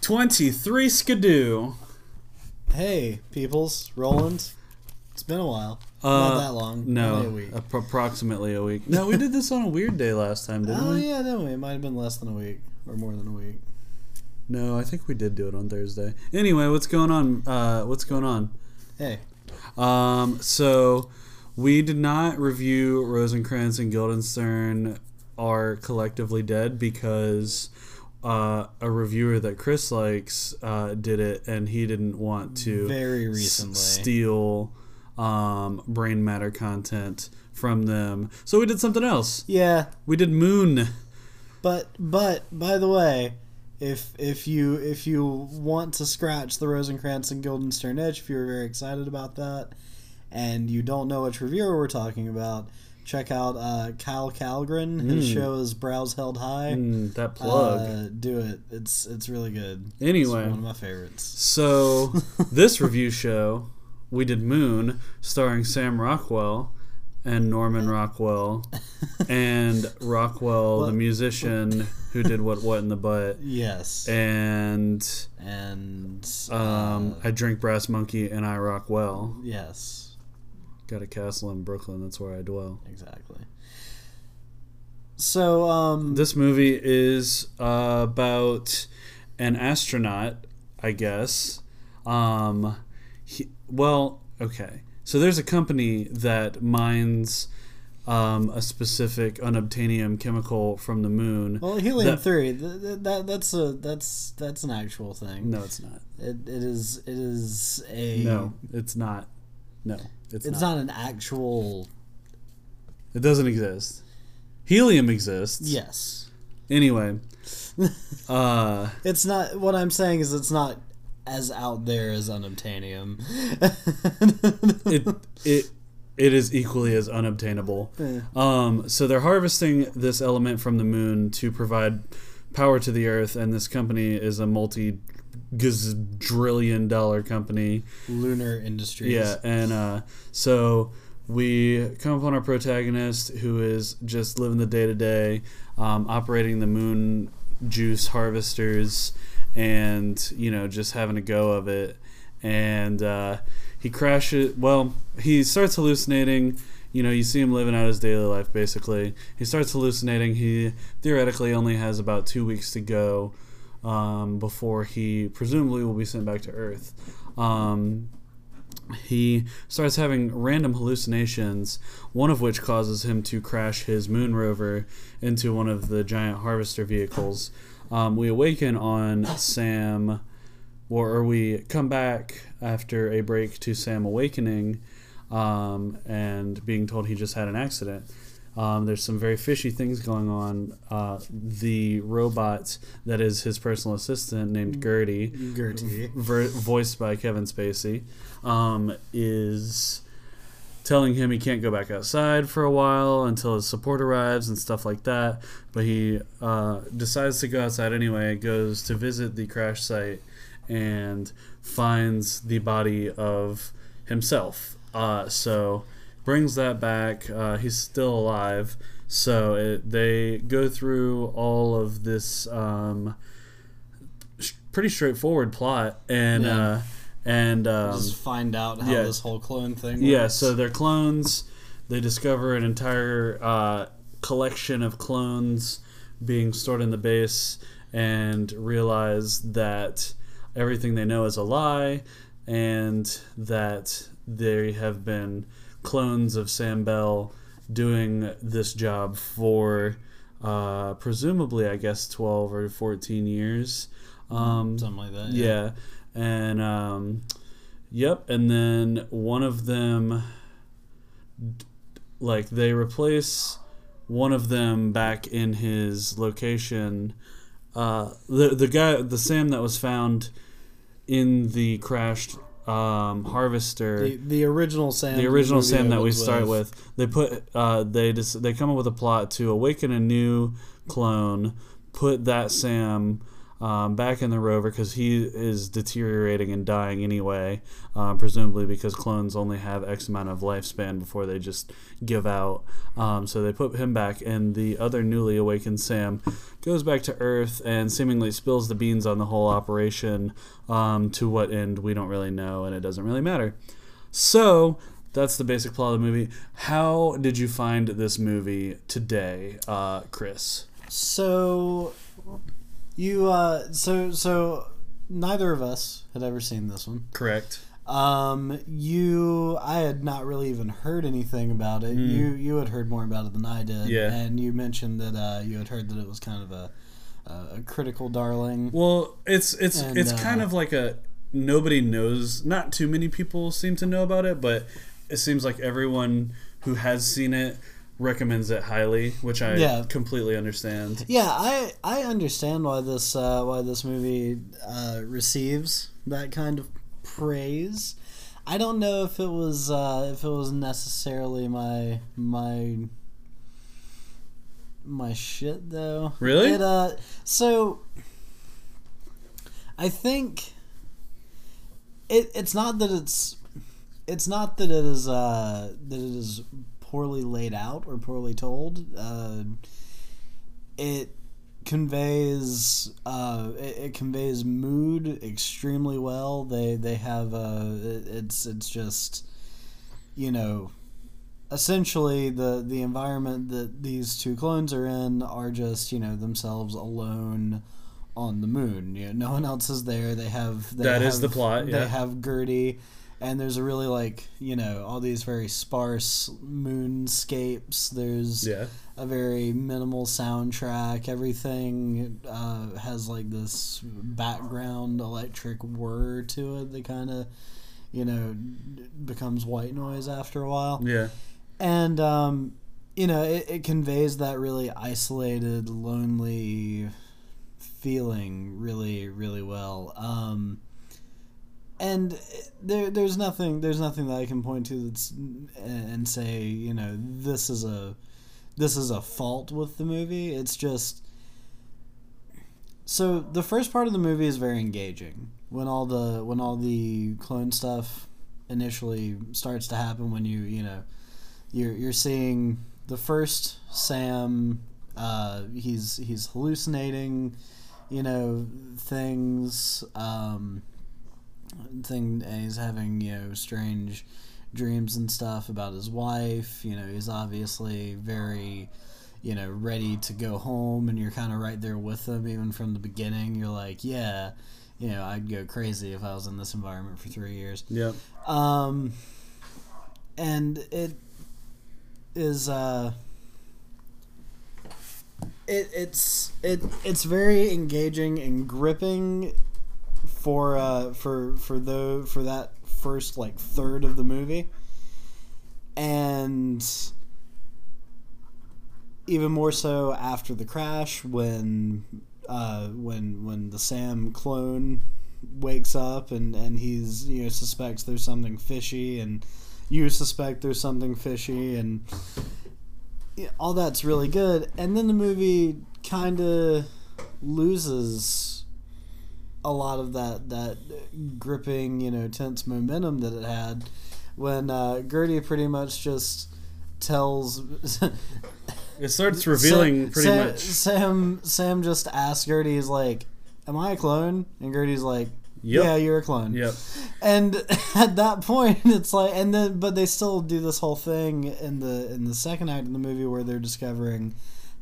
23 Skidoo. Hey, peoples, Roland. It's been a while. Not that long. No, a week. Approximately a week. No, we did this on a weird day last time, didn't we? Oh, yeah, that way. It might have been less than a week or more than a week. No, I think we did do it on Thursday. Anyway, what's going on? Hey. So we did not review Rosencrantz and Guildenstern Are Collectively Dead because a reviewer that Chris likes did it, and he didn't want to very recently steal brain matter content from them, so we did something else. Yeah, we did Moon. But by the way, if you want to scratch the Rosencrantz and Guildenstern itch, if you were very excited about that, and you don't know which reviewer we're talking about, check out Kyle Kalgren. His show is Brows Held High. That plug. Do it. It's really good. Anyway, it's one of my favorites. So this review show, we did Moon, starring Sam Rockwell and Norman Rockwell and Rockwell the musician who did What in the Butt. Yes. And I Drink Brass Monkey and I Rockwell. Yes. Got a castle in Brooklyn. That's where I dwell. Exactly. So this movie is about an astronaut, I guess. So there's a company that mines a specific unobtainium chemical from the moon. Well, helium-3. That's an actual thing. No, it's not. It is a. No, it's not. No. It's not an actual... It doesn't exist. Helium exists. Yes. Anyway. It's not... What I'm saying is it's not as out there as unobtainium. It is equally as unobtainable. So they're harvesting this element from the moon to provide power to the Earth, and this company is a multi-gazillion-dollar company, Lunar Industries. Yeah, and so we come upon our protagonist, who is just living the day to day, operating the moon juice harvesters, and just having a go of it. And he crashes. Well, he starts hallucinating. You see him living out his daily life. Basically, he starts hallucinating. He theoretically only has about 2 weeks to go before he presumably will be sent back to Earth. He starts having random hallucinations, one of which causes him to crash his moon rover into one of the giant harvester vehicles. We awaken on Sam, or we come back after a break to Sam awakening and being told he just had an accident. There's some very fishy things going on. The robot that is his personal assistant, named Gertie, voiced by Kevin Spacey, is telling him he can't go back outside for a while until his support arrives and stuff like that. But he decides to go outside anyway, goes to visit the crash site, and finds the body of himself. Brings that back. He's still alive. So they go through all of this pretty straightforward plot, and just find out how this whole clone thing works. Yeah, so they're clones. They discover an entire collection of clones being stored in the base, and realize that everything they know is a lie, and that they have been clones of Sam Bell doing this job for presumably, I guess, 12 or 14 years. Something like that. Yeah. And, yep. And then one of them, they replace one of them back in his location. The guy, the Sam that was found in the crashed harvester, the original Sam that we start with, they come up with a plot to awaken a new clone, put that Sam back in the rover because he is deteriorating and dying anyway, presumably because clones only have X amount of lifespan before they just give out. So they put him back, and the other newly awakened Sam goes back to Earth and seemingly spills the beans on the whole operation, to what end we don't really know, and it doesn't really matter. So that's the basic plot of the movie. How did you find this movie today, Chris? So you so neither of us had ever seen this one. Correct. I had not really even heard anything about it. You had heard more about it than I did. Yeah. And you mentioned that you had heard that it was kind of a critical darling. Well, it's kind of like a nobody knows. Not too many people seem to know about it, but it seems like everyone who has seen it recommends it highly, which I completely understand. Yeah, I understand why this movie receives that kind of praise. I don't know if it was necessarily my shit though. Really? It, so I think it's not that it is poorly laid out or poorly told. It conveys it conveys mood extremely well. They have it's just, you know, essentially the environment that these two clones are in are just, you know, themselves alone on the moon. You know, no one else is there. That is the plot. Yeah. They have Gertie. And there's a really, like, you know, all these very sparse moonscapes. There's a very minimal soundtrack. Everything has, like, this background electric whir to it that kind of, you know, becomes white noise after a while. Yeah. And, you know, it conveys that really isolated, lonely feeling really, really well. And there's nothing that I can point to that's and say, you know, this is a fault with the movie. It's just, so the first part of the movie is very engaging. When all the clone stuff initially starts to happen, when you're seeing the first Sam, he's hallucinating, you know, things. And he's having, you know, strange dreams and stuff about his wife. You know, he's obviously very, you know, ready to go home, and you're kind of right there with him even from the beginning. You're like, yeah, you know, I'd go crazy if I was in this environment for 3 years. Yep. And it is it's very engaging and gripping for that first, like, third of the movie, and even more so after the crash when the Sam clone wakes up and he's, you know, suspects there's something fishy, and you suspect there's something fishy, and all that's really good. And then the movie kind of loses a lot of that gripping, you know, tense momentum that it had when Gertie pretty much just tells. It starts revealing pretty much. Sam just asks Gertie, he's like, "Am I a clone?" And Gertie's like, "Yep. Yeah, you're a clone." Yep. And at that point, it's like, and then but they still do this whole thing in the second act of the movie where they're discovering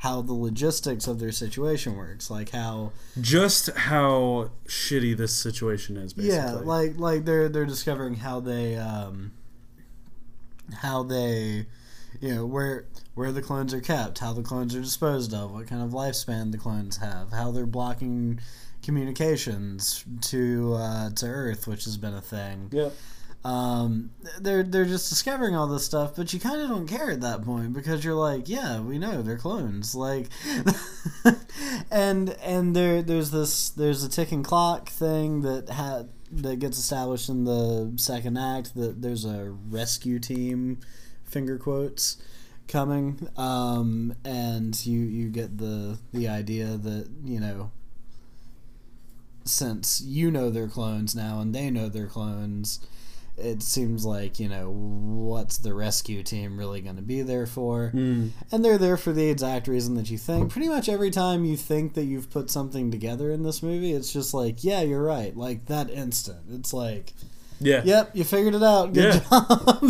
how the logistics of their situation works, like how shitty this situation is, basically. Yeah, like they're discovering how they, you know, where the clones are kept, how the clones are disposed of, what kind of lifespan the clones have, how they're blocking communications to Earth, which has been a thing. Yeah. They're just discovering all this stuff, but you kind of don't care at that point because you're like, yeah, we know they're clones, like, and there's a ticking clock thing that gets established in the second act, that there's a rescue team, finger quotes, coming, and you get the idea that, you know, since you know they're clones now and they know they're clones, it seems like, you know, what's the rescue team really going to be there for? Mm. And they're there for the exact reason that you think. Pretty much every time you think that you've put something together in this movie, it's just like, yeah, you're right. Like, that instant. It's like... Yeah. Yep, you figured it out. Good job.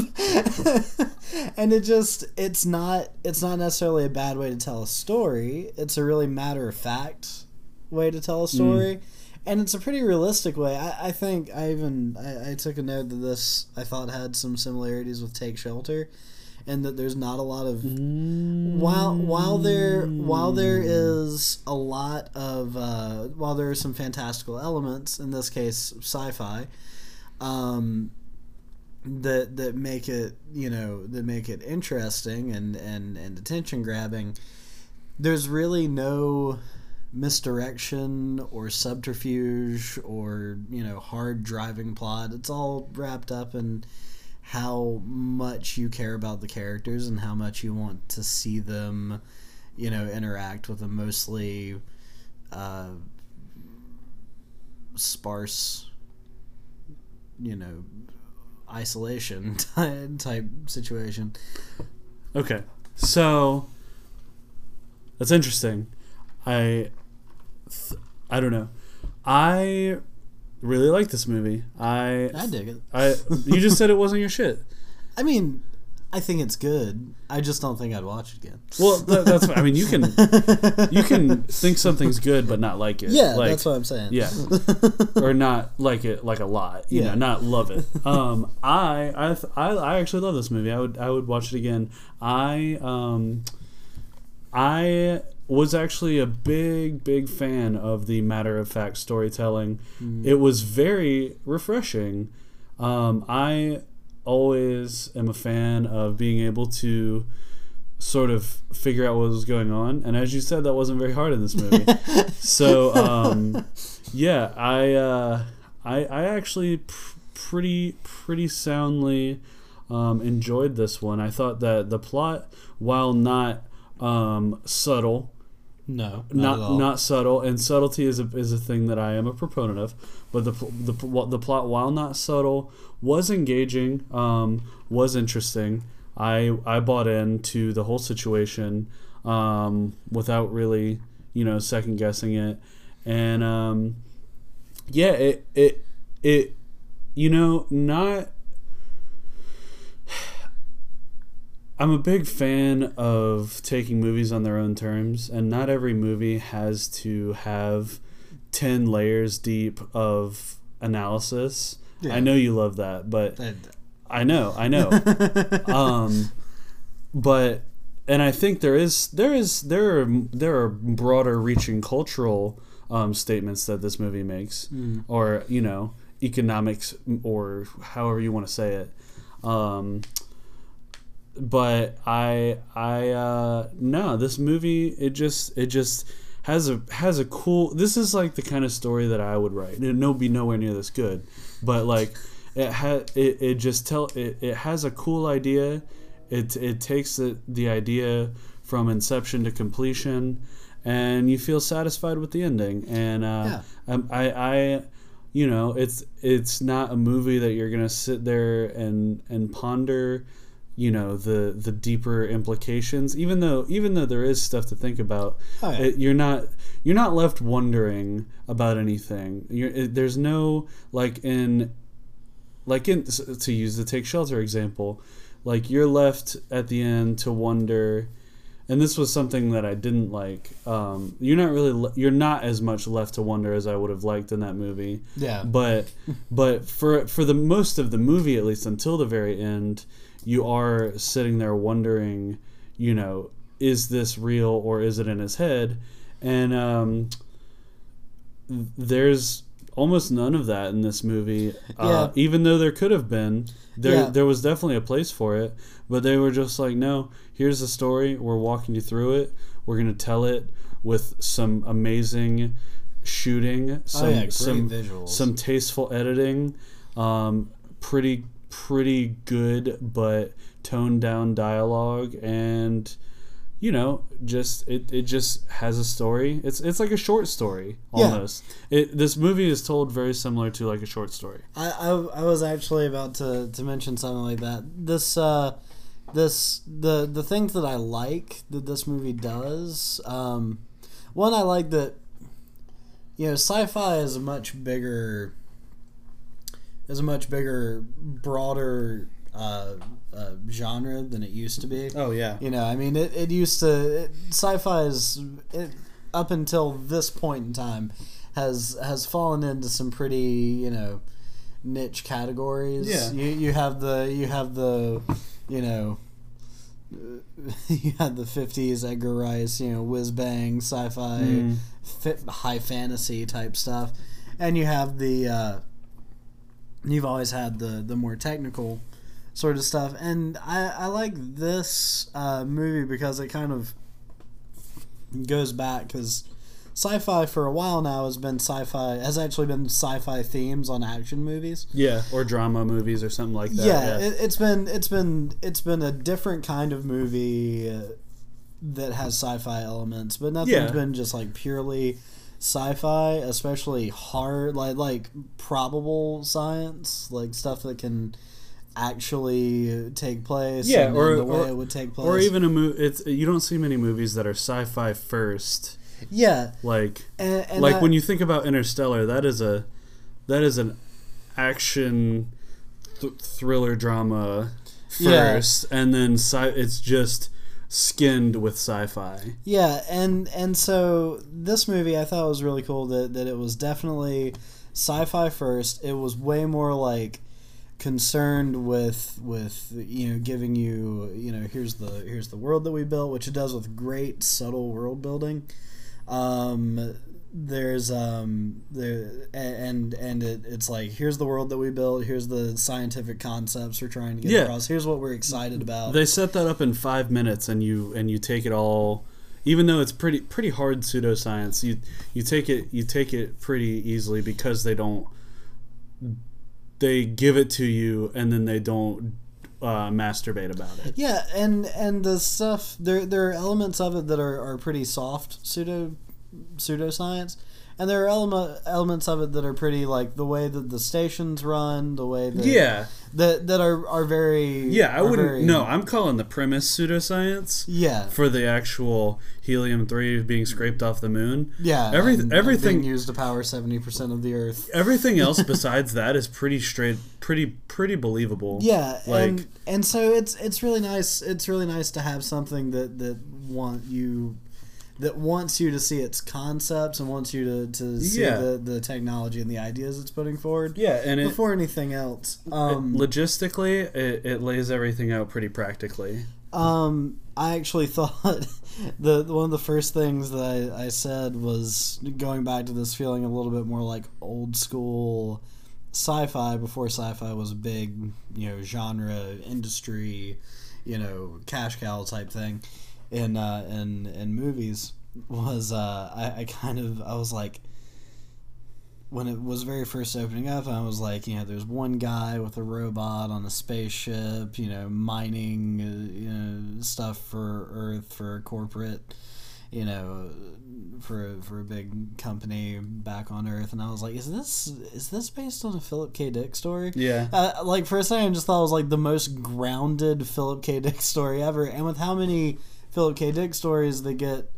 And it just, it's not necessarily a bad way to tell a story. It's a really matter-of-fact way to tell a story. Mm. And it's a pretty realistic way. I think I took a note that this, I thought, had some similarities with Take Shelter, and that there's not a lot of while there are some fantastical elements, in this case sci-fi, that make it, you know, that make it interesting and attention grabbing, there's really no misdirection or subterfuge or, you know, hard driving plot. It's all wrapped up in how much you care about the characters and how much you want to see them, you know, interact with a mostly sparse, you know, isolation type situation. Okay, so that's interesting. I don't know. I really like this movie. I dig it. You just said it wasn't your shit. I mean, I think it's good. I just don't think I'd watch it again. Well, that's. I mean, you can think something's good but not like it. Yeah, like, that's what I'm saying. Yeah, or not like it like a lot. You know, not love it. I actually love this movie. I would watch it again. I was actually a big fan of the matter-of-fact storytelling. Mm. It was very refreshing. I always am a fan of being able to sort of figure out what was going on, and as you said, that wasn't very hard in this movie. So yeah, I actually pretty soundly enjoyed this one. I thought that the plot, while not subtle, not subtle, and subtlety is a thing that I am a proponent of, but the plot, while not subtle, was engaging, was interesting. I bought into the whole situation without really, you know, second guessing it, and yeah, it you know, not. I'm a big fan of taking movies on their own terms, and not every movie has to have 10 layers deep of analysis. Yeah. I know you love that, but I know. But and I think there are broader reaching cultural statements that this movie makes, or, you know, economics, or however you want to say it. But no, this movie, it just has a cool, this is like the kind of story that I would write. It'd be nowhere near this good, but like it has a cool idea. It takes the idea from inception to completion, and you feel satisfied with the ending. And I you know, it's not a movie that you're gonna sit there and ponder, you know, the deeper implications, even though there is stuff to think about. Oh, yeah. You're not left wondering about anything. There's no, like in to use the Take Shelter example, like you're left at the end to wonder, and this was something that I didn't like. You're not as much left to wonder as I would have liked in that movie. Yeah. But for the most of the movie, at least until the very end, you are sitting there wondering, you know, is this real or is it in his head? And there's almost none of that in this movie. Even though there could have been, there was definitely a place for it, but they were just like, no, here's the story. We're walking you through it. We're going to tell it with some amazing shooting, some visuals, some tasteful editing, pretty good but toned down dialogue, and you know, just it just has a story. It's like a short story almost. Yeah. This movie is told very similar to like a short story. I was actually about to mention something like that. The things that I like that this movie does. One, I like that, you know, sci-fi is a much bigger, broader genre than it used to be. Oh yeah. You know, I mean, it used to. Sci-fi is up until this point in time has fallen into some pretty, you know, niche categories. Yeah. You have the you know, you had the 50s Edgar Rice, you know, whiz bang sci-fi, high fantasy type stuff, and you have the you've always had the more technical sort of stuff. And I like this movie because it kind of goes back, because sci-fi for a while now has actually been sci-fi themes on action movies. Yeah, or drama movies or something like that. Yeah, yeah. It's been a different kind of movie that has sci-fi elements, but nothing's been just like purely sci-fi, especially hard like probable science, like stuff that can actually take place. Yeah, or the way it would take place. Or even a movie. You don't see many movies that are sci-fi first. Yeah, and when you think about Interstellar, that is an action thriller drama first, and then it's just skinned with sci-fi. Yeah, and so this movie I thought was really cool that it was definitely sci-fi first. It was way more like concerned with you know, giving you, you know, here's the world that we built, which it does with great subtle world building. It's like, here's the world that we built, here's the scientific concepts we're trying to get across, here's what we're excited about. They set that up in 5 minutes, and you take it all, even though it's pretty hard pseudoscience. You take it pretty easily because they give it to you, and then they don't masturbate about it. Yeah, and the stuff, there are elements of it that are pretty soft pseudoscience, and there are elements of it that are pretty, like the way that the stations run, the way that that are very I'm calling the premise pseudoscience. Yeah, for the actual helium-3 being scraped off the moon. Yeah, everything being used to power 70% of the Earth. Everything else besides that is pretty straight, pretty believable. Yeah, like, and so it's really nice. It's really nice to have something that wants you to see its concepts and wants you to see the technology and the ideas it's putting forward. Yeah, and before anything else, logistically, it lays everything out pretty practically. I actually thought one of the first things that I said was going back to this feeling a little bit more like old school sci-fi before sci-fi was a big, you know, genre, industry, you know, cash cow type thing in movies. Was I was like, when it was very first opening up, I was like, you know, there's one guy with a robot on a spaceship, you know, mining, you know, stuff for Earth for a corporate, you know, for a big company back on Earth, and I was like, is this based on a Philip K. Dick story? Yeah. Like for a second, I just thought it was like the most grounded Philip K. Dick story ever, and with how many Philip K. Dick stories that get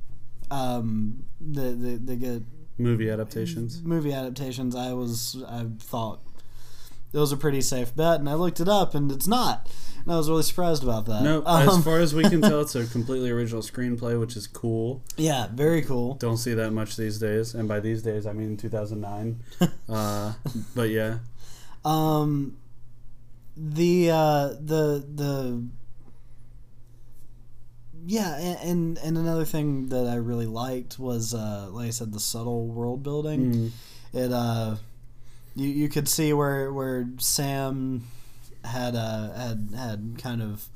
they get movie adaptations, I thought it was a pretty safe bet, and I looked it up, and it's not, and I was really surprised about that. No, as far as we can tell, it's a completely original screenplay, which is cool. Yeah, very cool. Don't see that much these days, and by these days I mean 2009. But yeah, yeah, and another thing that I really liked was, like I said, the subtle world building. It you could see where Sam had kind of,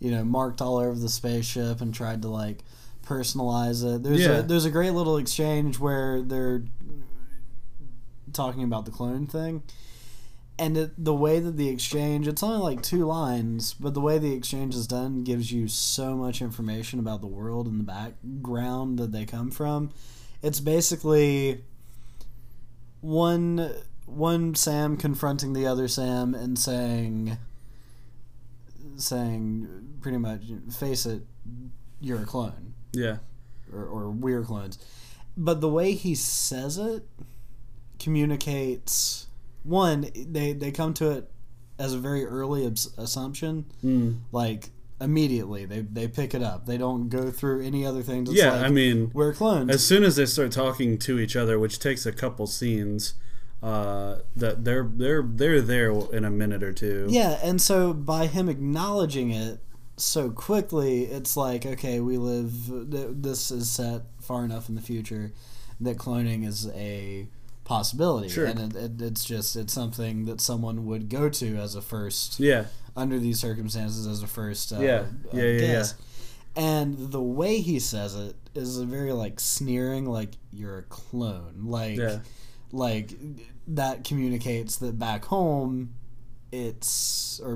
you know, marked all over the spaceship and tried to like personalize it. There's a great little exchange where they're talking about the clone thing, And the way that the exchange, it's only like 2 lines, but the way the exchange is done gives you so much information about the world and the background that they come from. It's basically one Sam confronting the other Sam and saying pretty much, face it, you're a clone. Yeah. Or we're clones. But the way he says it communicates... One, they come to it as a very early assumption, like immediately they pick it up. They don't go through any other things. It's I mean, we're clones. As soon as they start talking to each other, which takes a couple scenes, that they're there in a minute or two. Yeah, and so by him acknowledging it so quickly, it's like, okay, we live. This is set far enough in the future that cloning is a possibility. Sure. And it's something that someone would go to as a first, under these circumstances, as a first guess. And the way he says it is a very like sneering, like you're a clone, like that communicates that back home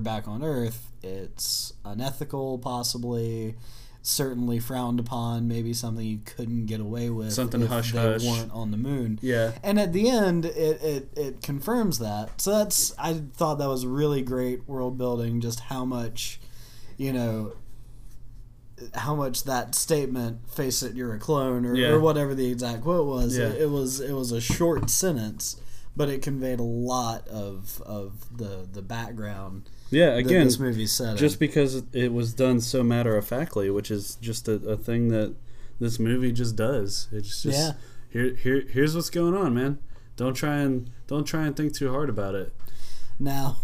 back on Earth it's unethical, possibly, certainly frowned upon, maybe something you couldn't get away with, something hush hush, weren't on the moon. Yeah. And at the end it confirms that. So that's, I thought that was really great world building, just how much, that statement, face it, you're a clone, or whatever the exact quote was. Yeah. It was a short sentence, but it conveyed a lot of the background. Yeah, again, this movie's set just because it was done so matter-of-factly, which is just a thing that this movie just does. It's just here's what's going on, man. Don't try and think too hard about it. Now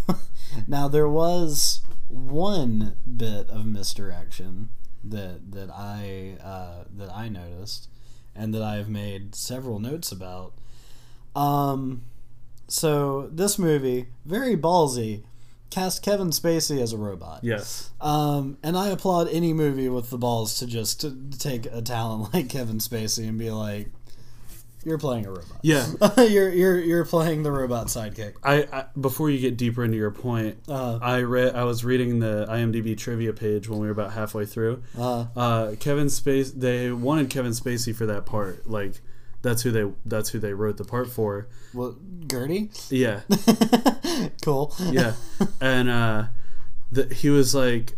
there was one bit of misdirection that I noticed and that I've made several notes about. So this movie, very ballsy, cast Kevin Spacey as a robot. Yes. And I applaud any movie with the balls to just take a talent like Kevin Spacey and be like, "You're playing a robot." Yeah. you're playing the robot sidekick. I before you get deeper into your point, I was reading the IMDb trivia page when we were about halfway through. They wanted Kevin Spacey for that part, like. That's who they wrote the part for. Well, Gertie? Yeah. Cool. Yeah. And he was like,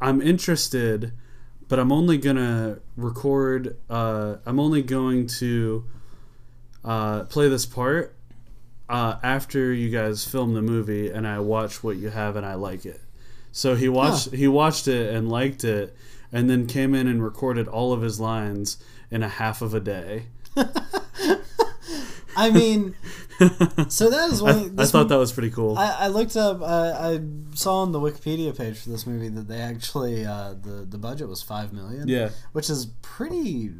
I'm interested, but I'm only going to play this part after you guys film the movie and I watch what you have and I like it. So he watched it and liked it, and then came in and recorded all of his lines in a half of a day. I mean, so that is one. I thought that was pretty cool. I looked up. I saw on the Wikipedia page for this movie that they actually the budget was $5 million. Yeah, which is pretty.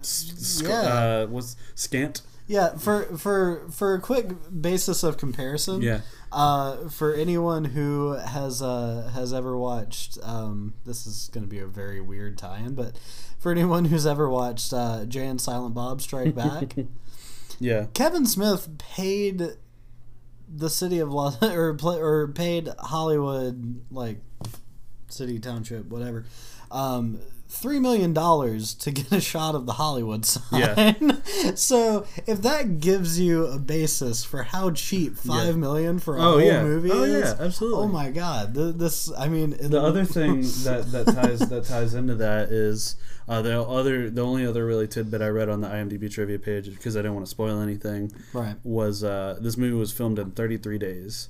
Was scant. Yeah, for a quick basis of comparison. Yeah. For anyone who has ever watched, this is going to be a very weird tie-in, but for anyone who's ever watched Jay and Silent Bob Strike Back, yeah, Kevin Smith paid the city of paid Hollywood, like city, township, whatever, $3 million to get a shot of the Hollywood sign. Yeah. So if that gives you a basis for how cheap $5 million for a whole movie is, absolutely. Oh my God! This, I mean, the other thing that ties into that is the only other really tidbit I read on the IMDb trivia page, because I didn't want to spoil anything. Right. Was this movie was filmed in 33 days?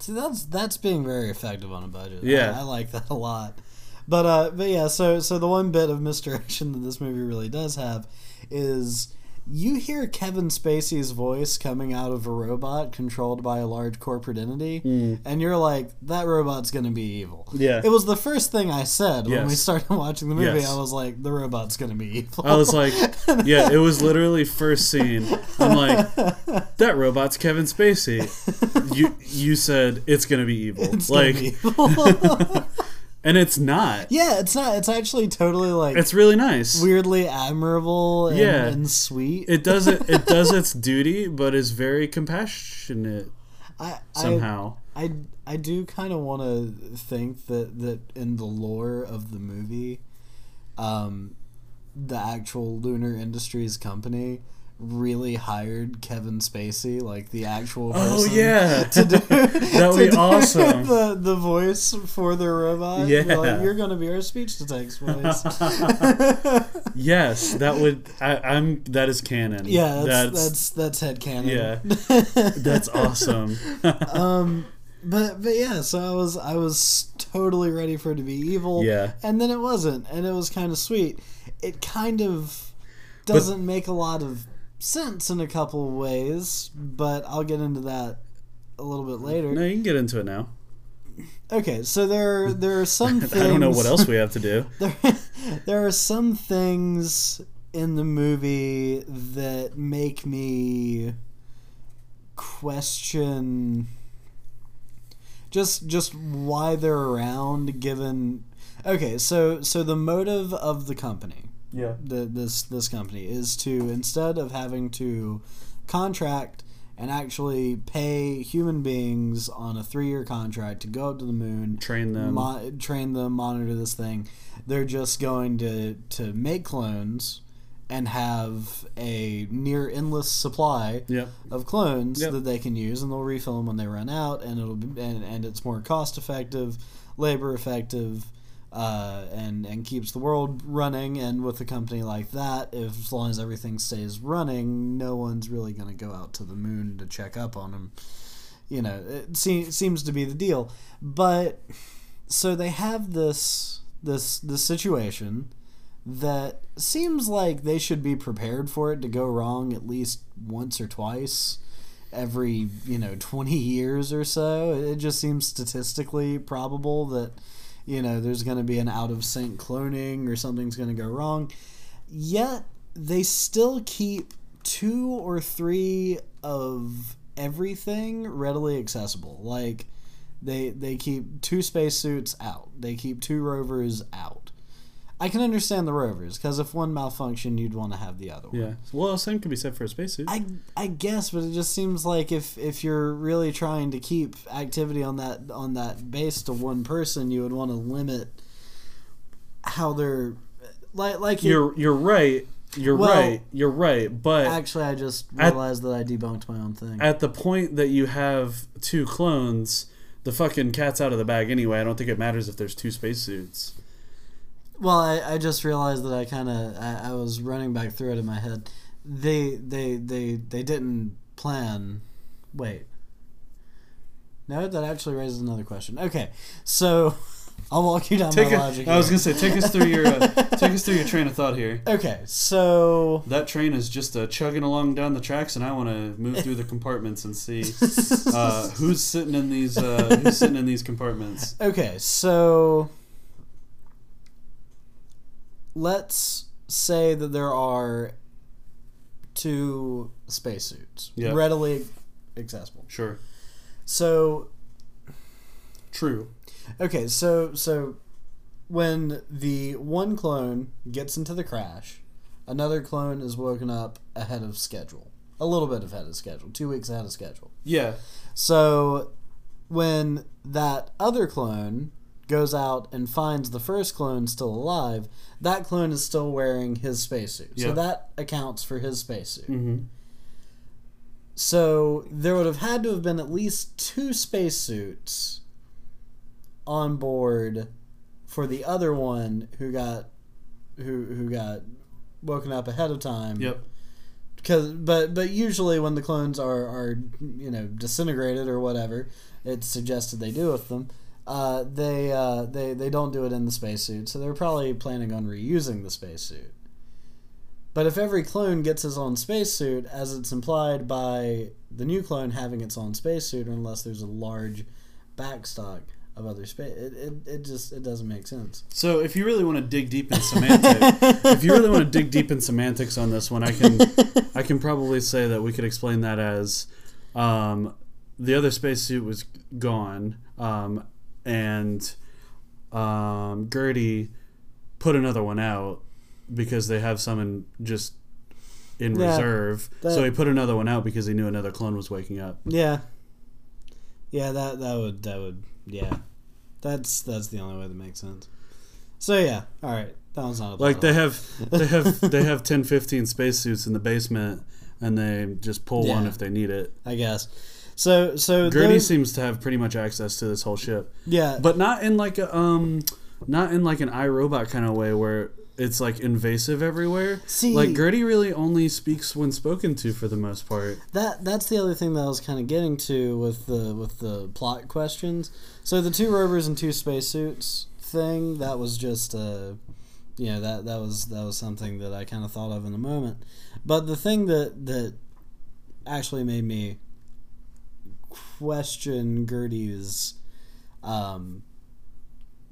See, that's being very effective on a budget. Yeah, I like that a lot. But yeah, so the one bit of misdirection that this movie really does have is you hear Kevin Spacey's voice coming out of a robot controlled by a large corporate entity, and you're like, that robot's going to be evil. Yeah. It was the first thing I said when we started watching the movie. Yes. I was like, the robot's going to be evil. I was like, yeah, it was literally first scene. I'm like, that robot's Kevin Spacey. You said, it's going to be evil. It's like, gonna be evil. And it's not. Yeah, it's not. It's actually totally like... It's really nice. Weirdly admirable and, yeah, and sweet. It does it. It does its duty, but is very compassionate somehow. I do kind of want to think that in the lore of the movie, the actual Lunar Industries company really hired Kevin Spacey, like the actual person, to do that would be awesome. The voice for the robot. Yeah, like, you're gonna be our speech to text voice. Yes, that would. I'm. That is canon. Yeah, that's head canon. Yeah, that's awesome. But yeah, so I was totally ready for it to be evil. Yeah, and then it wasn't, and it was kind of sweet. It kind of doesn't make a lot of sense in a couple of ways, but I'll get into that a little bit later. No, you can get into it now. Okay, so there are some things... I don't know what else we have to do. There are some things in the movie that make me question just why they're around, given... Okay, so the motive of the company... Yeah. This company is to, instead of having to contract and actually pay human beings on a 3-year contract to go up to the moon, train them, monitor this thing, they're just going to make clones and have a near endless supply of clones that they can use, and they'll refill them when they run out, and it'll be, and it's more cost effective, labor effective. And keeps the world running, and with a company like that, as long as everything stays running, no one's really going to go out to the moon to check up on them. You know, it seems to be the deal. But so they have this situation that seems like they should be prepared for it to go wrong at least once or twice every 20 years or so. It just seems statistically probable that there's going to be an out-of-sync cloning or something's going to go wrong. Yet, they still keep 2 or 3 of everything readily accessible. Like, they keep 2 spacesuits out. They keep 2 rovers out. I can understand the rovers, because if one malfunctioned, you'd want to have the other one. Yeah. Well, same could be said for a spacesuit. I guess, but it just seems like if you're really trying to keep activity on that base to one person, you would want to limit how they're like you're right. You're right, but... Actually, I just realized that I debunked my own thing. At the point that you have 2 clones, the fucking cat's out of the bag anyway. I don't think it matters if there's 2 spacesuits. Well, I just realized that I was running back through it in my head. They didn't plan. Wait. No, that actually raises another question. Okay, so I'll walk you down my logic. I was gonna say, take us through your train of thought here. Okay, so that train is just chugging along down the tracks, and I want to move through the compartments and see who's sitting in these compartments. Okay, so. Let's say that there are 2 spacesuits readily accessible. Sure. So true. Okay, so when the one clone gets into the crash, another clone is woken up ahead of schedule. A little bit ahead of schedule, 2 weeks ahead of schedule. Yeah. So when that other clone goes out and finds the first clone still alive, that clone is still wearing his spacesuit. Yep. So that accounts for his spacesuit. Mm-hmm. So there would have had to have been at least 2 spacesuits on board for the other one who got woken up ahead of time. Yep. Because but usually when the clones are disintegrated or whatever, it's suggested they do with them. They don't do it in the spacesuit, so they're probably planning on reusing the spacesuit. But if every clone gets his own spacesuit, as it's implied by the new clone having its own spacesuit, unless there's a large backstock of other space, it doesn't make sense. So if you really want to dig deep in semantics, on this one, I can probably say that we could explain that as the other spacesuit was gone. And Gertie put another one out because they have some in reserve. So he put another one out because he knew another clone was waking up. Yeah. Yeah, that would That's the only way that makes sense. So yeah, all right. That one's not a plot. Like they have 10-15 spacesuits in the basement and they just pull one if they need it, I guess. So Gertie seems to have pretty much access to this whole ship. Yeah. But not in like a not in like an iRobot kind of way where it's like invasive everywhere. See, like Gertie really only speaks when spoken to for the most part. That's the other thing that I was kind of getting to with the plot questions. So the two rovers and two spacesuits thing, that was just that was something that I kind of thought of in the moment. But the thing that actually made me question Gertie's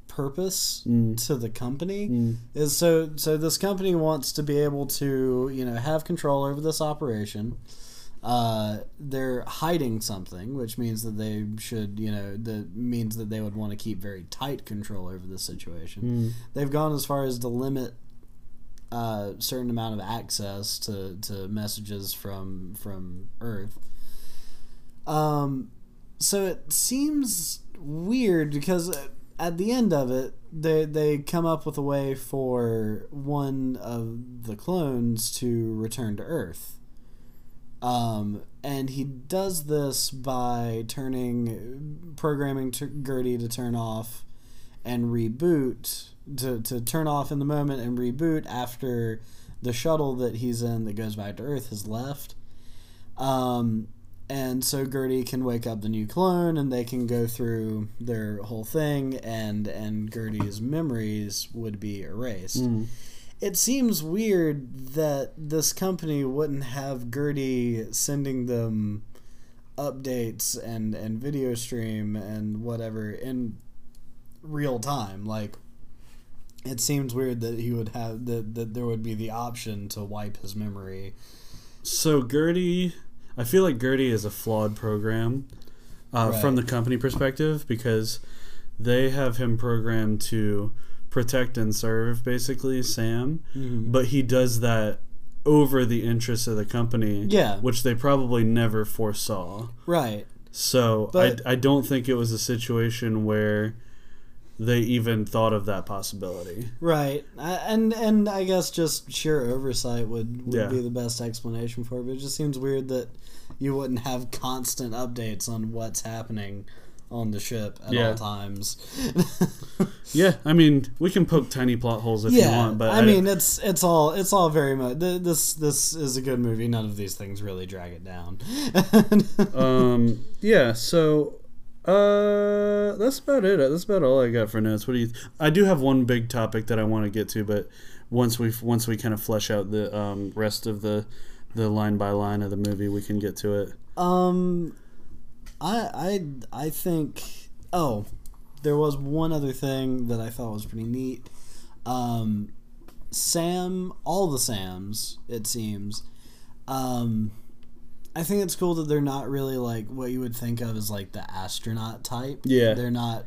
purpose to the company is so this company wants to be able to have control over this operation. They're hiding something, which means that they should that means that they would want to keep very tight control over this situation. They've gone as far as to limit a certain amount of access to messages from Earth. So it seems weird because at the end of it, they come up with a way for one of the clones to return to Earth. And he does this by programming Gertie to turn off and reboot, to turn off in the moment and reboot after the shuttle that he's in that goes back to Earth has left. And so Gertie can wake up the new clone, and they can go through their whole thing, and Gertie's memories would be erased. It seems weird that this company wouldn't have Gertie sending them updates and video stream and whatever in real time. Like, it seems weird that he would have that there would be the option to wipe his memory. So Gertie, I feel like Gertie is a flawed program from the company perspective, because they have him programmed to protect and serve, basically, Sam. But he does that over the interests of the company, which they probably never foresaw. Right. So I don't think it was a situation where they even thought of that possibility. Right. And I guess just sheer oversight would be the best explanation for it. But it just seems weird that you wouldn't have constant updates on what's happening on the ship at all times. Yeah, I mean, we can poke tiny plot holes if you want, but it's all very much this is a good movie. None of these things really drag it down. So that's about it. That's about all I got for notes. What do you? I do have one big topic that I want to get to, but once we kind of flesh out the rest of the line by line of the movie, we can get to it. I think. Oh, there was one other thing that I thought was pretty neat. Sam, all the Sams, it seems. I think it's cool that they're not really like what you would think of as like the astronaut type. Yeah. They're not,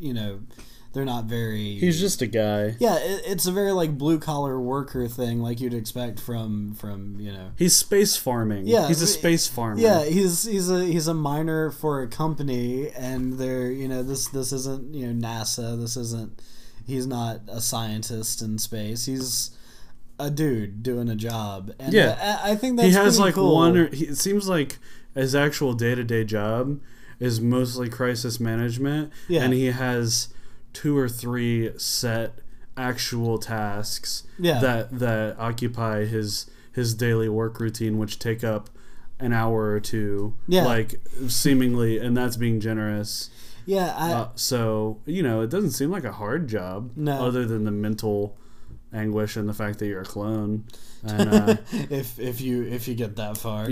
they're not very... He's just a guy. Yeah, it's a very like blue-collar worker thing like you'd expect from. He's space farming. Yeah. He's a space farmer. Yeah, he's a miner for a company, and they're, this isn't, NASA. This isn't... He's not a scientist in space. He's a dude doing a job. And I think that's pretty cool. He has like it seems like his actual day-to-day job is mostly crisis management. Yeah. And he has 2 or 3 set actual tasks that occupy his daily work routine, which take up an hour or two, like seemingly, and that's being generous. Yeah. So it doesn't seem like a hard job, other than the mental anguish and the fact that you're a clone. And, if you get that far,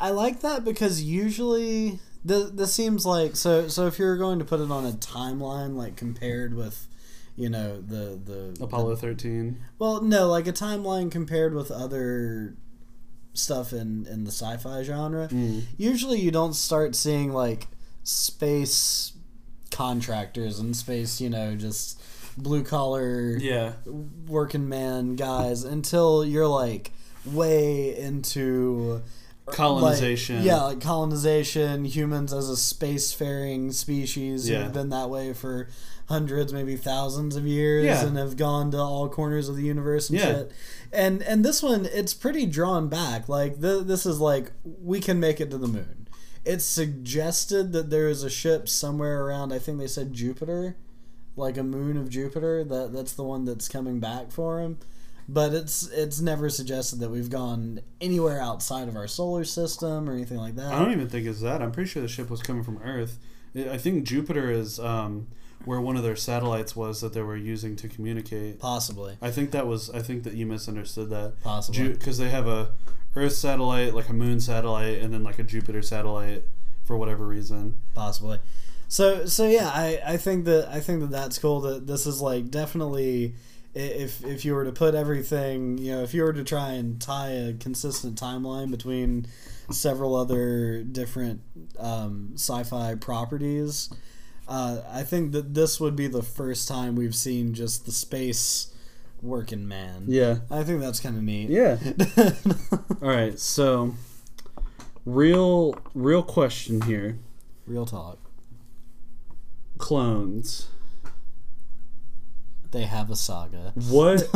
I like that, because usually this seems like so if you're going to put it on a timeline, like compared with the Apollo 13. Well, no, like a timeline compared with other stuff in the sci-fi genre. Usually you don't start seeing like space contractors in space, you know, just blue collar, working man guys, until you're like way into colonization. Like colonization, humans as a spacefaring species who've been that way for hundreds, maybe thousands of years, and have gone to all corners of the universe and shit. And this one, it's pretty drawn back. Like, this is like, we can make it to the moon. It's suggested that there is a ship somewhere around, I think they said Jupiter, like a moon of Jupiter. That's the one that's coming back for him. But it's never suggested that we've gone anywhere outside of our solar system or anything like that. I don't even think it's that. I'm pretty sure the ship was coming from Earth. I think Jupiter is... where one of their satellites was that they were using to communicate. Possibly. I think that you misunderstood that. Possibly. Because they have a Earth satellite, like a Moon satellite, and then like a Jupiter satellite for whatever reason. Possibly. So yeah, I think that that's cool. That this is like definitely, if you were to put everything, you know, if you were to try and tie a consistent timeline between several other different sci-fi properties. I think that this would be the first time we've seen just the space working man. Yeah. I think that's kind of neat. Yeah. All right, so real question here. Real talk. Clones. They have a saga. What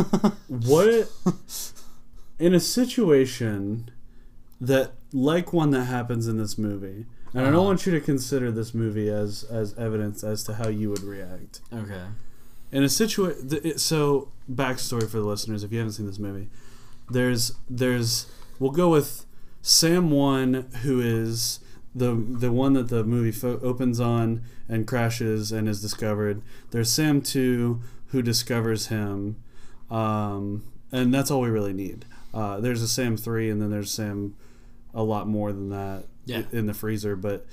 in a situation that like one that happens in this movie. And I don't want you to consider this movie as evidence as to how you would react. Okay. In a situation... So, backstory for the listeners, if you haven't seen this movie. There's... We'll go with Sam 1, who is the one that the movie opens on and crashes and is discovered. There's Sam 2, who discovers him. And that's all we really need. There's a Sam 3, and then there's Sam... a lot more than that in the freezer, but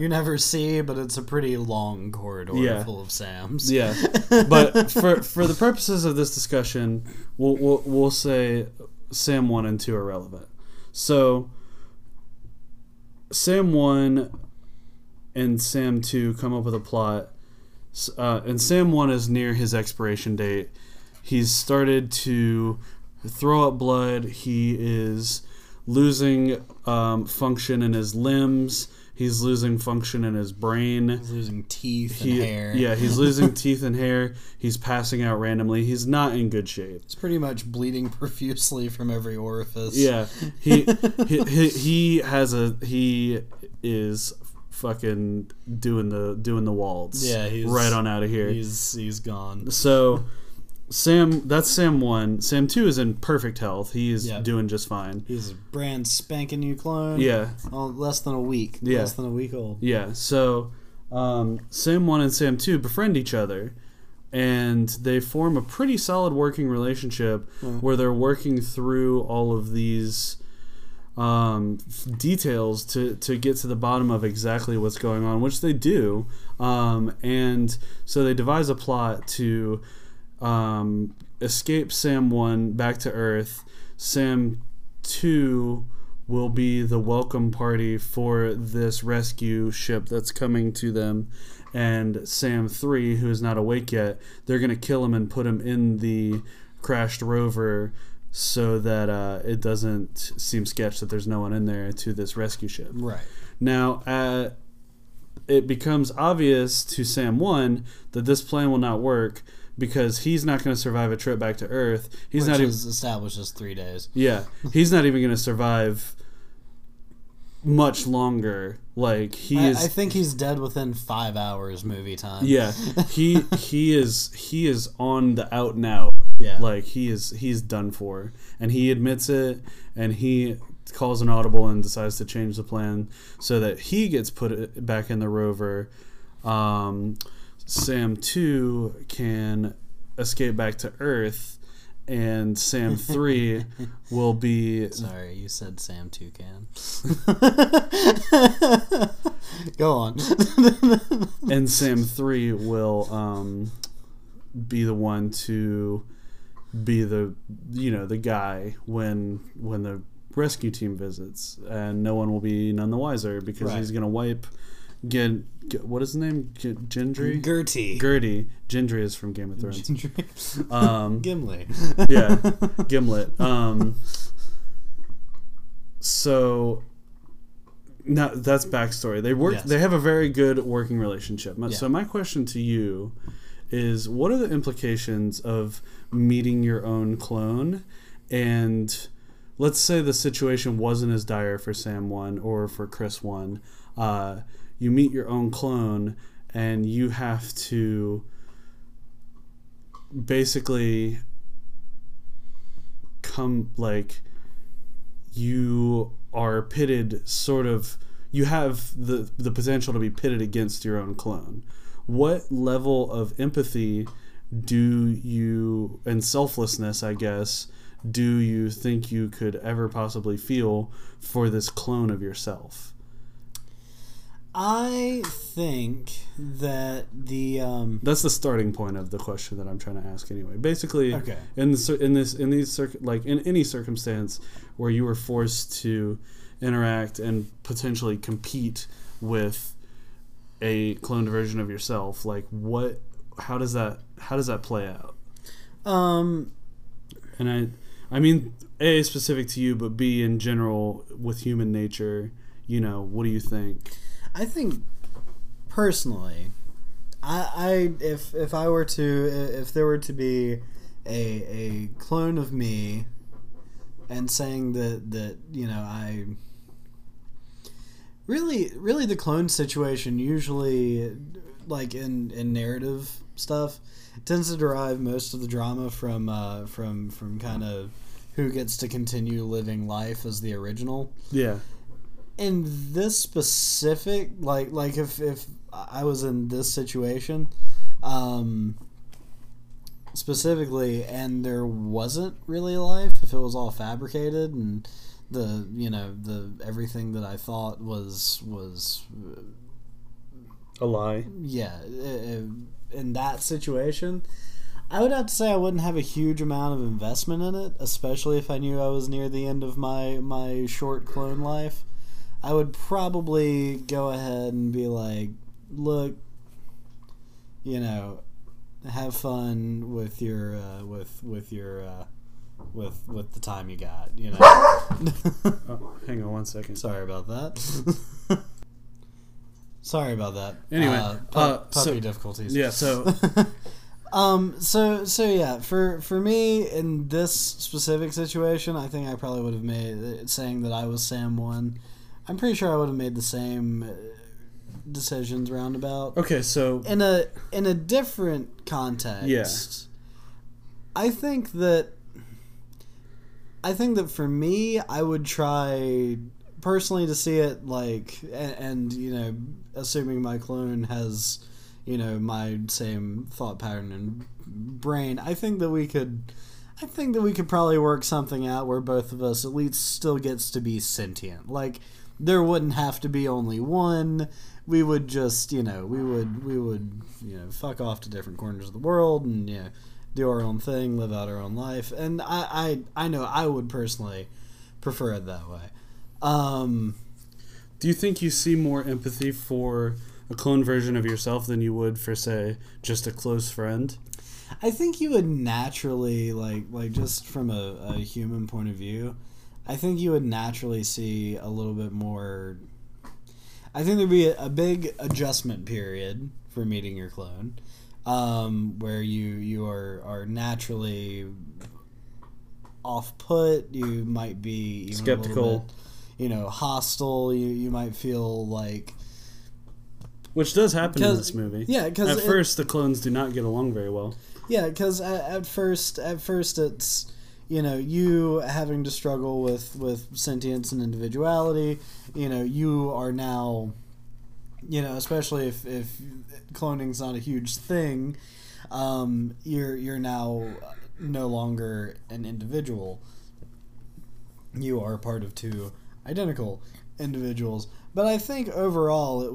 you never see, but it's a pretty long corridor full of Sams. Yeah. But for the purposes of this discussion, we'll say Sam 1 and 2 are relevant. So Sam 1 and Sam 2 come up with a plot, and Sam 1 is near his expiration date. He's started to throw up blood. He is losing function in his limbs. He's losing function in his brain. He's losing teeth and hair. Yeah, he's losing teeth and hair. He's passing out randomly. He's not in good shape. He's pretty much bleeding profusely from every orifice. Yeah, he is fucking doing the waltz. Yeah, he's right on out of here. He's gone. So. That's Sam 1. Sam 2 is in perfect health. He is doing just fine. He's a brand spanking new clone. Yeah. Less than a week. Yeah. Less than a week old. Yeah. So Sam 1 and Sam 2 befriend each other, and they form a pretty solid working relationship where they're working through all of these details to get to the bottom of exactly what's going on, which they do. And so they devise a plot to... escape Sam 1 back to Earth. Sam 2 will be the welcome party for this rescue ship that's coming to them, and Sam 3, who is not awake yet, they're going to kill him and put him in the crashed rover so that it doesn't seem sketch that there's no one in there to this rescue ship. Right. Now, it becomes obvious to Sam 1 that this plan will not work, because he's not going to survive a trip back to Earth. Which was established as 3 days. Yeah. He's not even going to survive much longer. Like, I think he's dead within 5 hours movie time. Yeah. He is on the out and out. Yeah. Like, he's done for. And he admits it, and he calls an audible and decides to change the plan so that he gets put back in the rover. Sam 2 can escape back to Earth, and Sam 3 will be... Sorry, you said Sam 2 can. Go on. And Sam 3 will be the one to be the guy when the rescue team visits, and no one will be none the wiser because he's going to wipe What is his name? Gendry? Gertie. Gendry is from Game of Thrones. Gimli. Yeah, Gimlet. So, now that's backstory. They work. Yes. They have a very good working relationship. Yeah. So my question to you is, what are the implications of meeting your own clone? And let's say the situation wasn't as dire for Sam 1 or for Chris 1. You meet your own clone and you have to basically come, like, you are pitted sort of, you have the potential to be pitted against your own clone. What level of empathy do you, and selflessness, I guess, do you think you could ever possibly feel for this clone of yourself? I think that the that's the starting point of the question that I'm trying to ask anyway. Basically, okay. in any circumstance where you were forced to interact and potentially compete with a cloned version of yourself, like what? How does that play out? And I mean, A, specific to you, but B, in general with human nature. You know, what do you think? I think, personally, if there were to be a clone of me, and saying that you know, I really the clone situation usually, like in narrative stuff, tends to derive most of the drama from kind of who gets to continue living life as the original. Yeah. In this specific, like if I was in this situation, specifically, and there wasn't really life, if it was all fabricated and the everything that I thought was a lie. Yeah, in that situation, I would have to say I wouldn't have a huge amount of investment in it, especially if I knew I was near the end of my short clone life. I would probably go ahead and be like, look, you know, have fun with your with the time you got, you know. Oh, hang on one second. Sorry about that. Anyway, puppy difficulties. Yeah, so So yeah, for me in this specific situation, I think I probably would have made, saying that I was Sam 1, I'm pretty sure I would have made the same decisions roundabout. Okay, so in a different context, yeah. I think that for me, I would try personally to see it like, and you know, assuming my clone has, you know, my same thought pattern and brain, I think that we could probably work something out where both of us at least still gets to be sentient, like. There wouldn't have to be only one. We would just, you know, we would fuck off to different corners of the world and, you know, do our own thing, live out our own life. And I know I would personally prefer it that way. Do you think you see more empathy for a clone version of yourself than you would for, say, just a close friend? I think you would naturally, like just from a human point of view, I think you would naturally see a little bit more. I think there'd be a big adjustment period for meeting your clone, where you are naturally off put. You might be even skeptical, a little bit, you know, hostile. You might feel like, which does happen in this movmovie. Yeah, because at first the clones do not get along very well. Yeah, because at first it's. You know, you having to struggle with sentience and individuality, you know, you are now, you know, especially if cloning's not a huge thing, you're now no longer an individual. You are part of two identical individuals. But I think overall it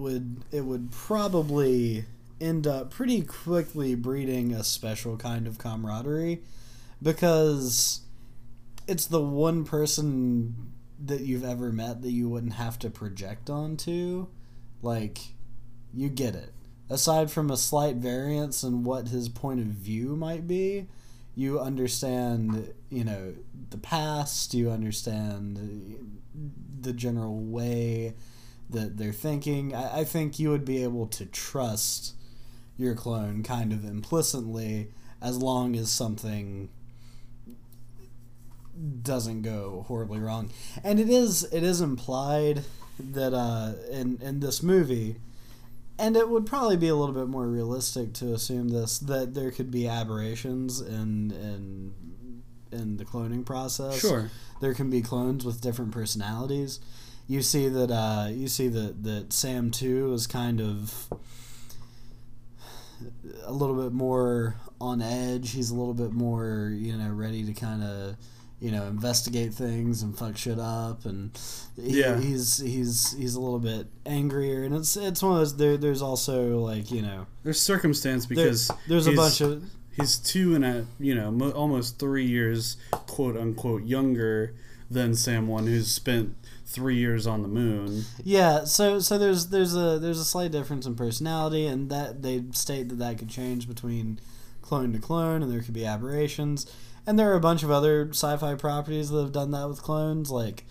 would probably end up pretty quickly breeding a special kind of camaraderie, because it's the one person that you've ever met that you wouldn't have to project onto. Like, you get it. Aside from a slight variance in what his point of view might be, you understand, you know, the past, you understand the general way that they're thinking. I think you would be able to trust your clone kind of implicitly as long as something doesn't go horribly wrong. And it is implied that in this movie, and it would probably be a little bit more realistic to assume this, that there could be aberrations in the cloning process. Sure. There can be clones with different personalities. You see that that Sam 2 is kind of a little bit more on edge. He's a little bit more, you know, ready to kind of, you know, investigate things and fuck shit up, and he's a little bit angrier, and it's one of those. There's also, like, you know, there's circumstance because there's a bunch of, he's 2 and almost 3 years quote unquote younger than Sam 1, who's spent 3 years on the moon. Yeah, so there's a slight difference in personality, and that they state that could change between clone to clone, and there could be aberrations. And there are a bunch of other sci-fi properties that have done that with clones, like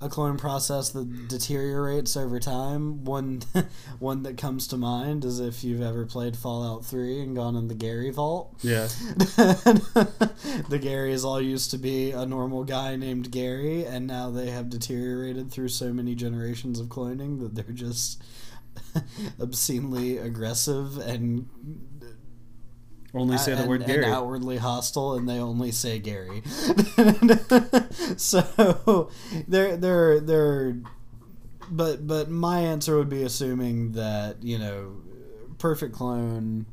a clone process that deteriorates over time. One that comes to mind is if you've ever played Fallout 3 and gone in the Gary vault. Yeah. The Garys all used to be a normal guy named Gary, and now they have deteriorated through so many generations of cloning that they're just obscenely aggressive and... only say the word Gary. And outwardly hostile, and they only say Gary. So they're but my answer would be assuming that, you know, perfect clone,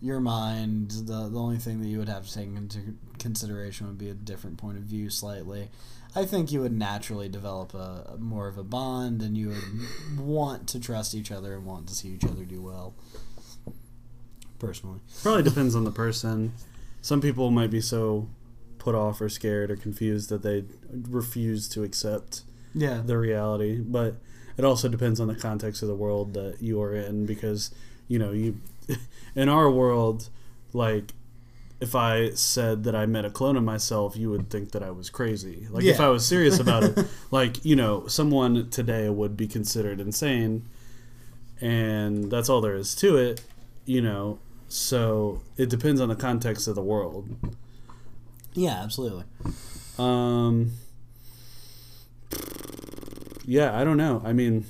your mind, the only thing that you would have to take into consideration would be a different point of view slightly. I think you would naturally develop a more of a bond, and you would want to trust each other and want to see each other do well. Personally, probably depends on the person. Some people might be so put off or scared or confused that they refuse to accept the reality. But it also depends on the context of the world that you are in, because, you know, you in our world, like, if I said that I met a clone of myself, you would think that I was crazy. Like, if I was serious about it, like, you know, someone today would be considered insane, and that's all there is to it. You know, so it depends on the context of the world. Yeah, absolutely. Yeah, I don't know. I mean,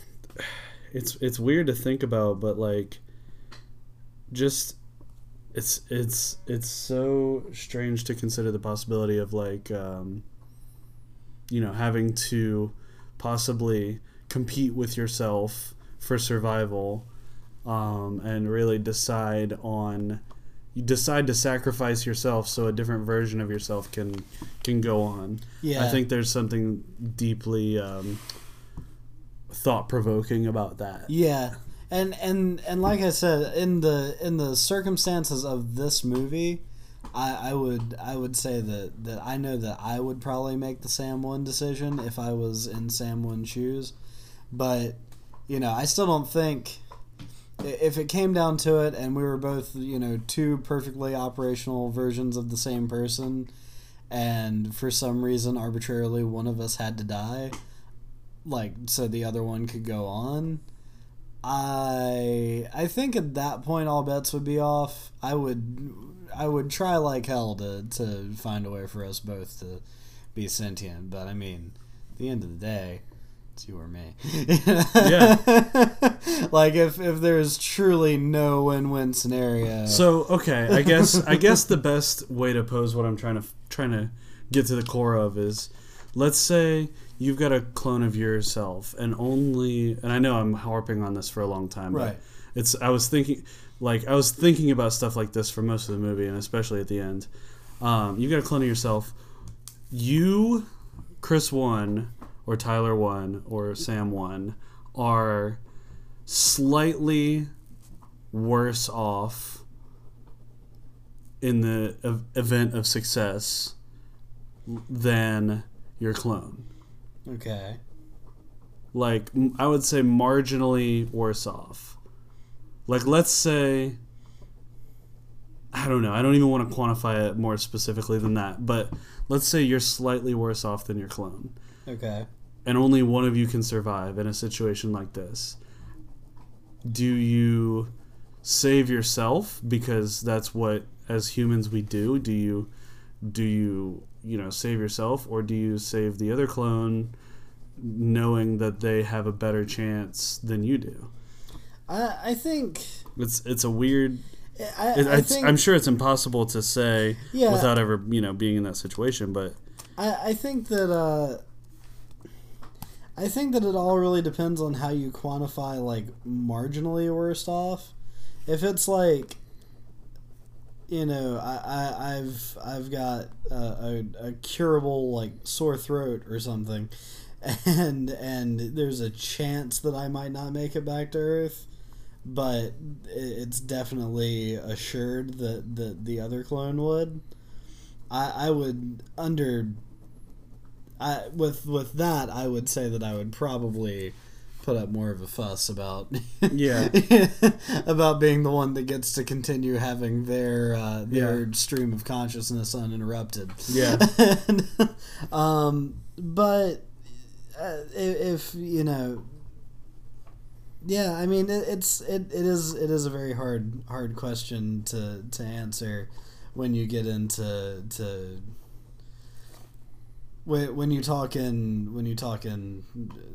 it's weird to think about, but, like, just it's so strange to consider the possibility of, like, you know, having to possibly compete with yourself for survival. And really decide to sacrifice yourself so a different version of yourself can go on. Yeah. I think there's something deeply thought-provoking about that. Yeah. And like I said, in the circumstances of this movie, I would say that I know that I would probably make the Sam 1 decision if I was in Sam 1's shoes. But, you know, I still don't think... if it came down to it and we were both, you know, two perfectly operational versions of the same person, and for some reason arbitrarily one of us had to die, like, so the other one could go on, I think at that point all bets would be off. I would try like hell to find a way for us both to be sentient, but I mean, at the end of the day, you or me. Yeah. Like, if there's truly no win-win scenario. So, okay, I guess the best way to pose what I'm trying to get to the core of is, let's say you've got a clone of yourself, and I know I'm harping on this for a long time, right? But I was thinking about stuff like this for most of the movie, and especially at the end. You've got a clone of yourself. You, Chris 1, or Tyler 1, or Sam 1, are slightly worse off in the event of success than your clone. Okay. Like, I would say marginally worse off. Like, let's say, I don't know, I don't even want to quantify it more specifically than that, but let's say you're slightly worse off than your clone. Okay. And only one of you can survive in a situation like this. Do you save yourself, because that's what, as humans, we do? Do you save yourself, or do you save the other clone knowing that they have a better chance than you do? I think it's a weird. I'm sure it's impossible to say without ever being in that situation, but I think that it all really depends on how you quantify, like, marginally worst off. If it's like, I've got a curable, like, sore throat or something, and there's a chance that I might not make it back to Earth, but it's definitely assured that the other clone would. I would say that I would probably put up more of a fuss about about being the one that gets to continue having their stream of consciousness uninterrupted. Yeah. It is a very hard question to answer when you get into when you talk in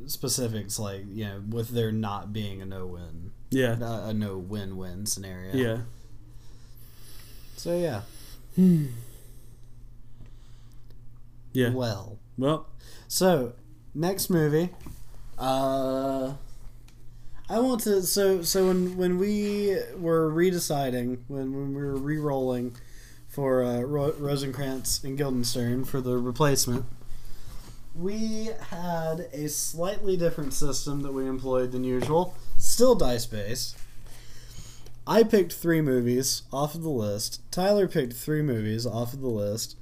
specifics, like, with there not being a no-win. Yeah. A no-win-win scenario. Yeah. So, yeah. Yeah. Well. So, next movie. I want to... So when we were redeciding, when we were re-rolling for Rosencrantz and Guildenstern for the replacement, we had a slightly different system that we employed than usual. Still dice-based. I picked 3 movies off of the list. Tyler picked 3 movies off of the list.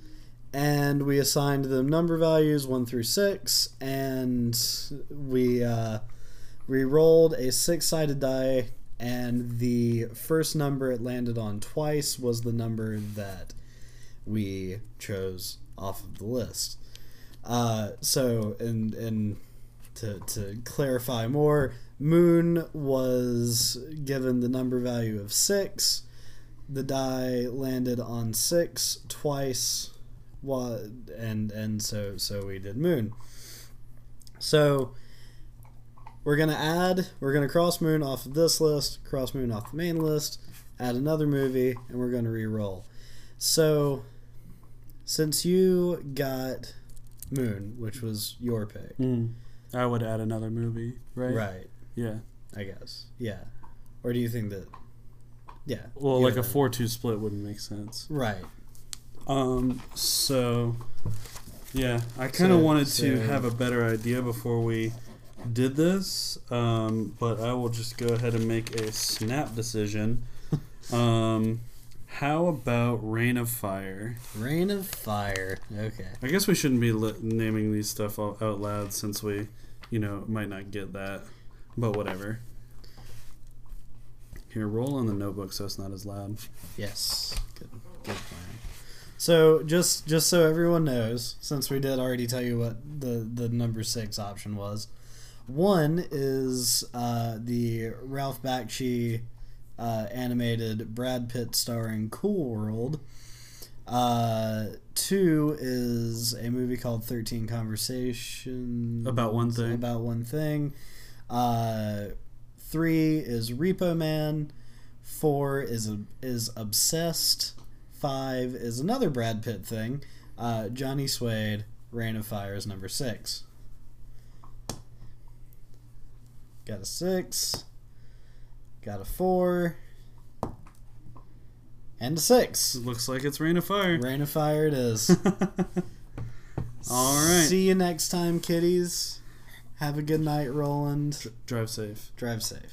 And we assigned them number values 1 through 6. And we re-rolled a 6-sided die. And the first number it landed on twice was the number that we chose off of the list. So, and to clarify more, Moon was given the number value of 6. The die landed on 6 twice, and so we did Moon. So we're gonna cross Moon off of this list, cross Moon off the main list, add another movie, and we're gonna re-roll. So, since you got Moon, which was your pick. Mm. I would add another movie, right? Right. Yeah. I guess. Yeah. Or do you think that... Yeah. Well, like a 4-2 split wouldn't make sense. Right. So, yeah. I kind of wanted to have a better idea before we did this, but I will just go ahead and make a snap decision. How about Reign of Fire? Reign of Fire. Okay. I guess we shouldn't be naming these stuff out loud, since we, might not get that. But whatever. Here, roll on the notebook so it's not as loud. Yes. Good plan. So just so everyone knows, since we did already tell you what the number 6 option was, 1 is the Ralph Bakshi animated Brad Pitt starring Cool World. 2 is a movie called 13 Conversations About One Thing. 3 is Repo Man. 4 is Obsessed. 5 is another Brad Pitt thing. Johnny Suede. Reign of Fire is number 6. Got a 6. Got a 4 and a 6. It looks like it's Reign of Fire. Reign of Fire it is. All right. See you next time, kiddies. Have a good night, Roland. Drive safe.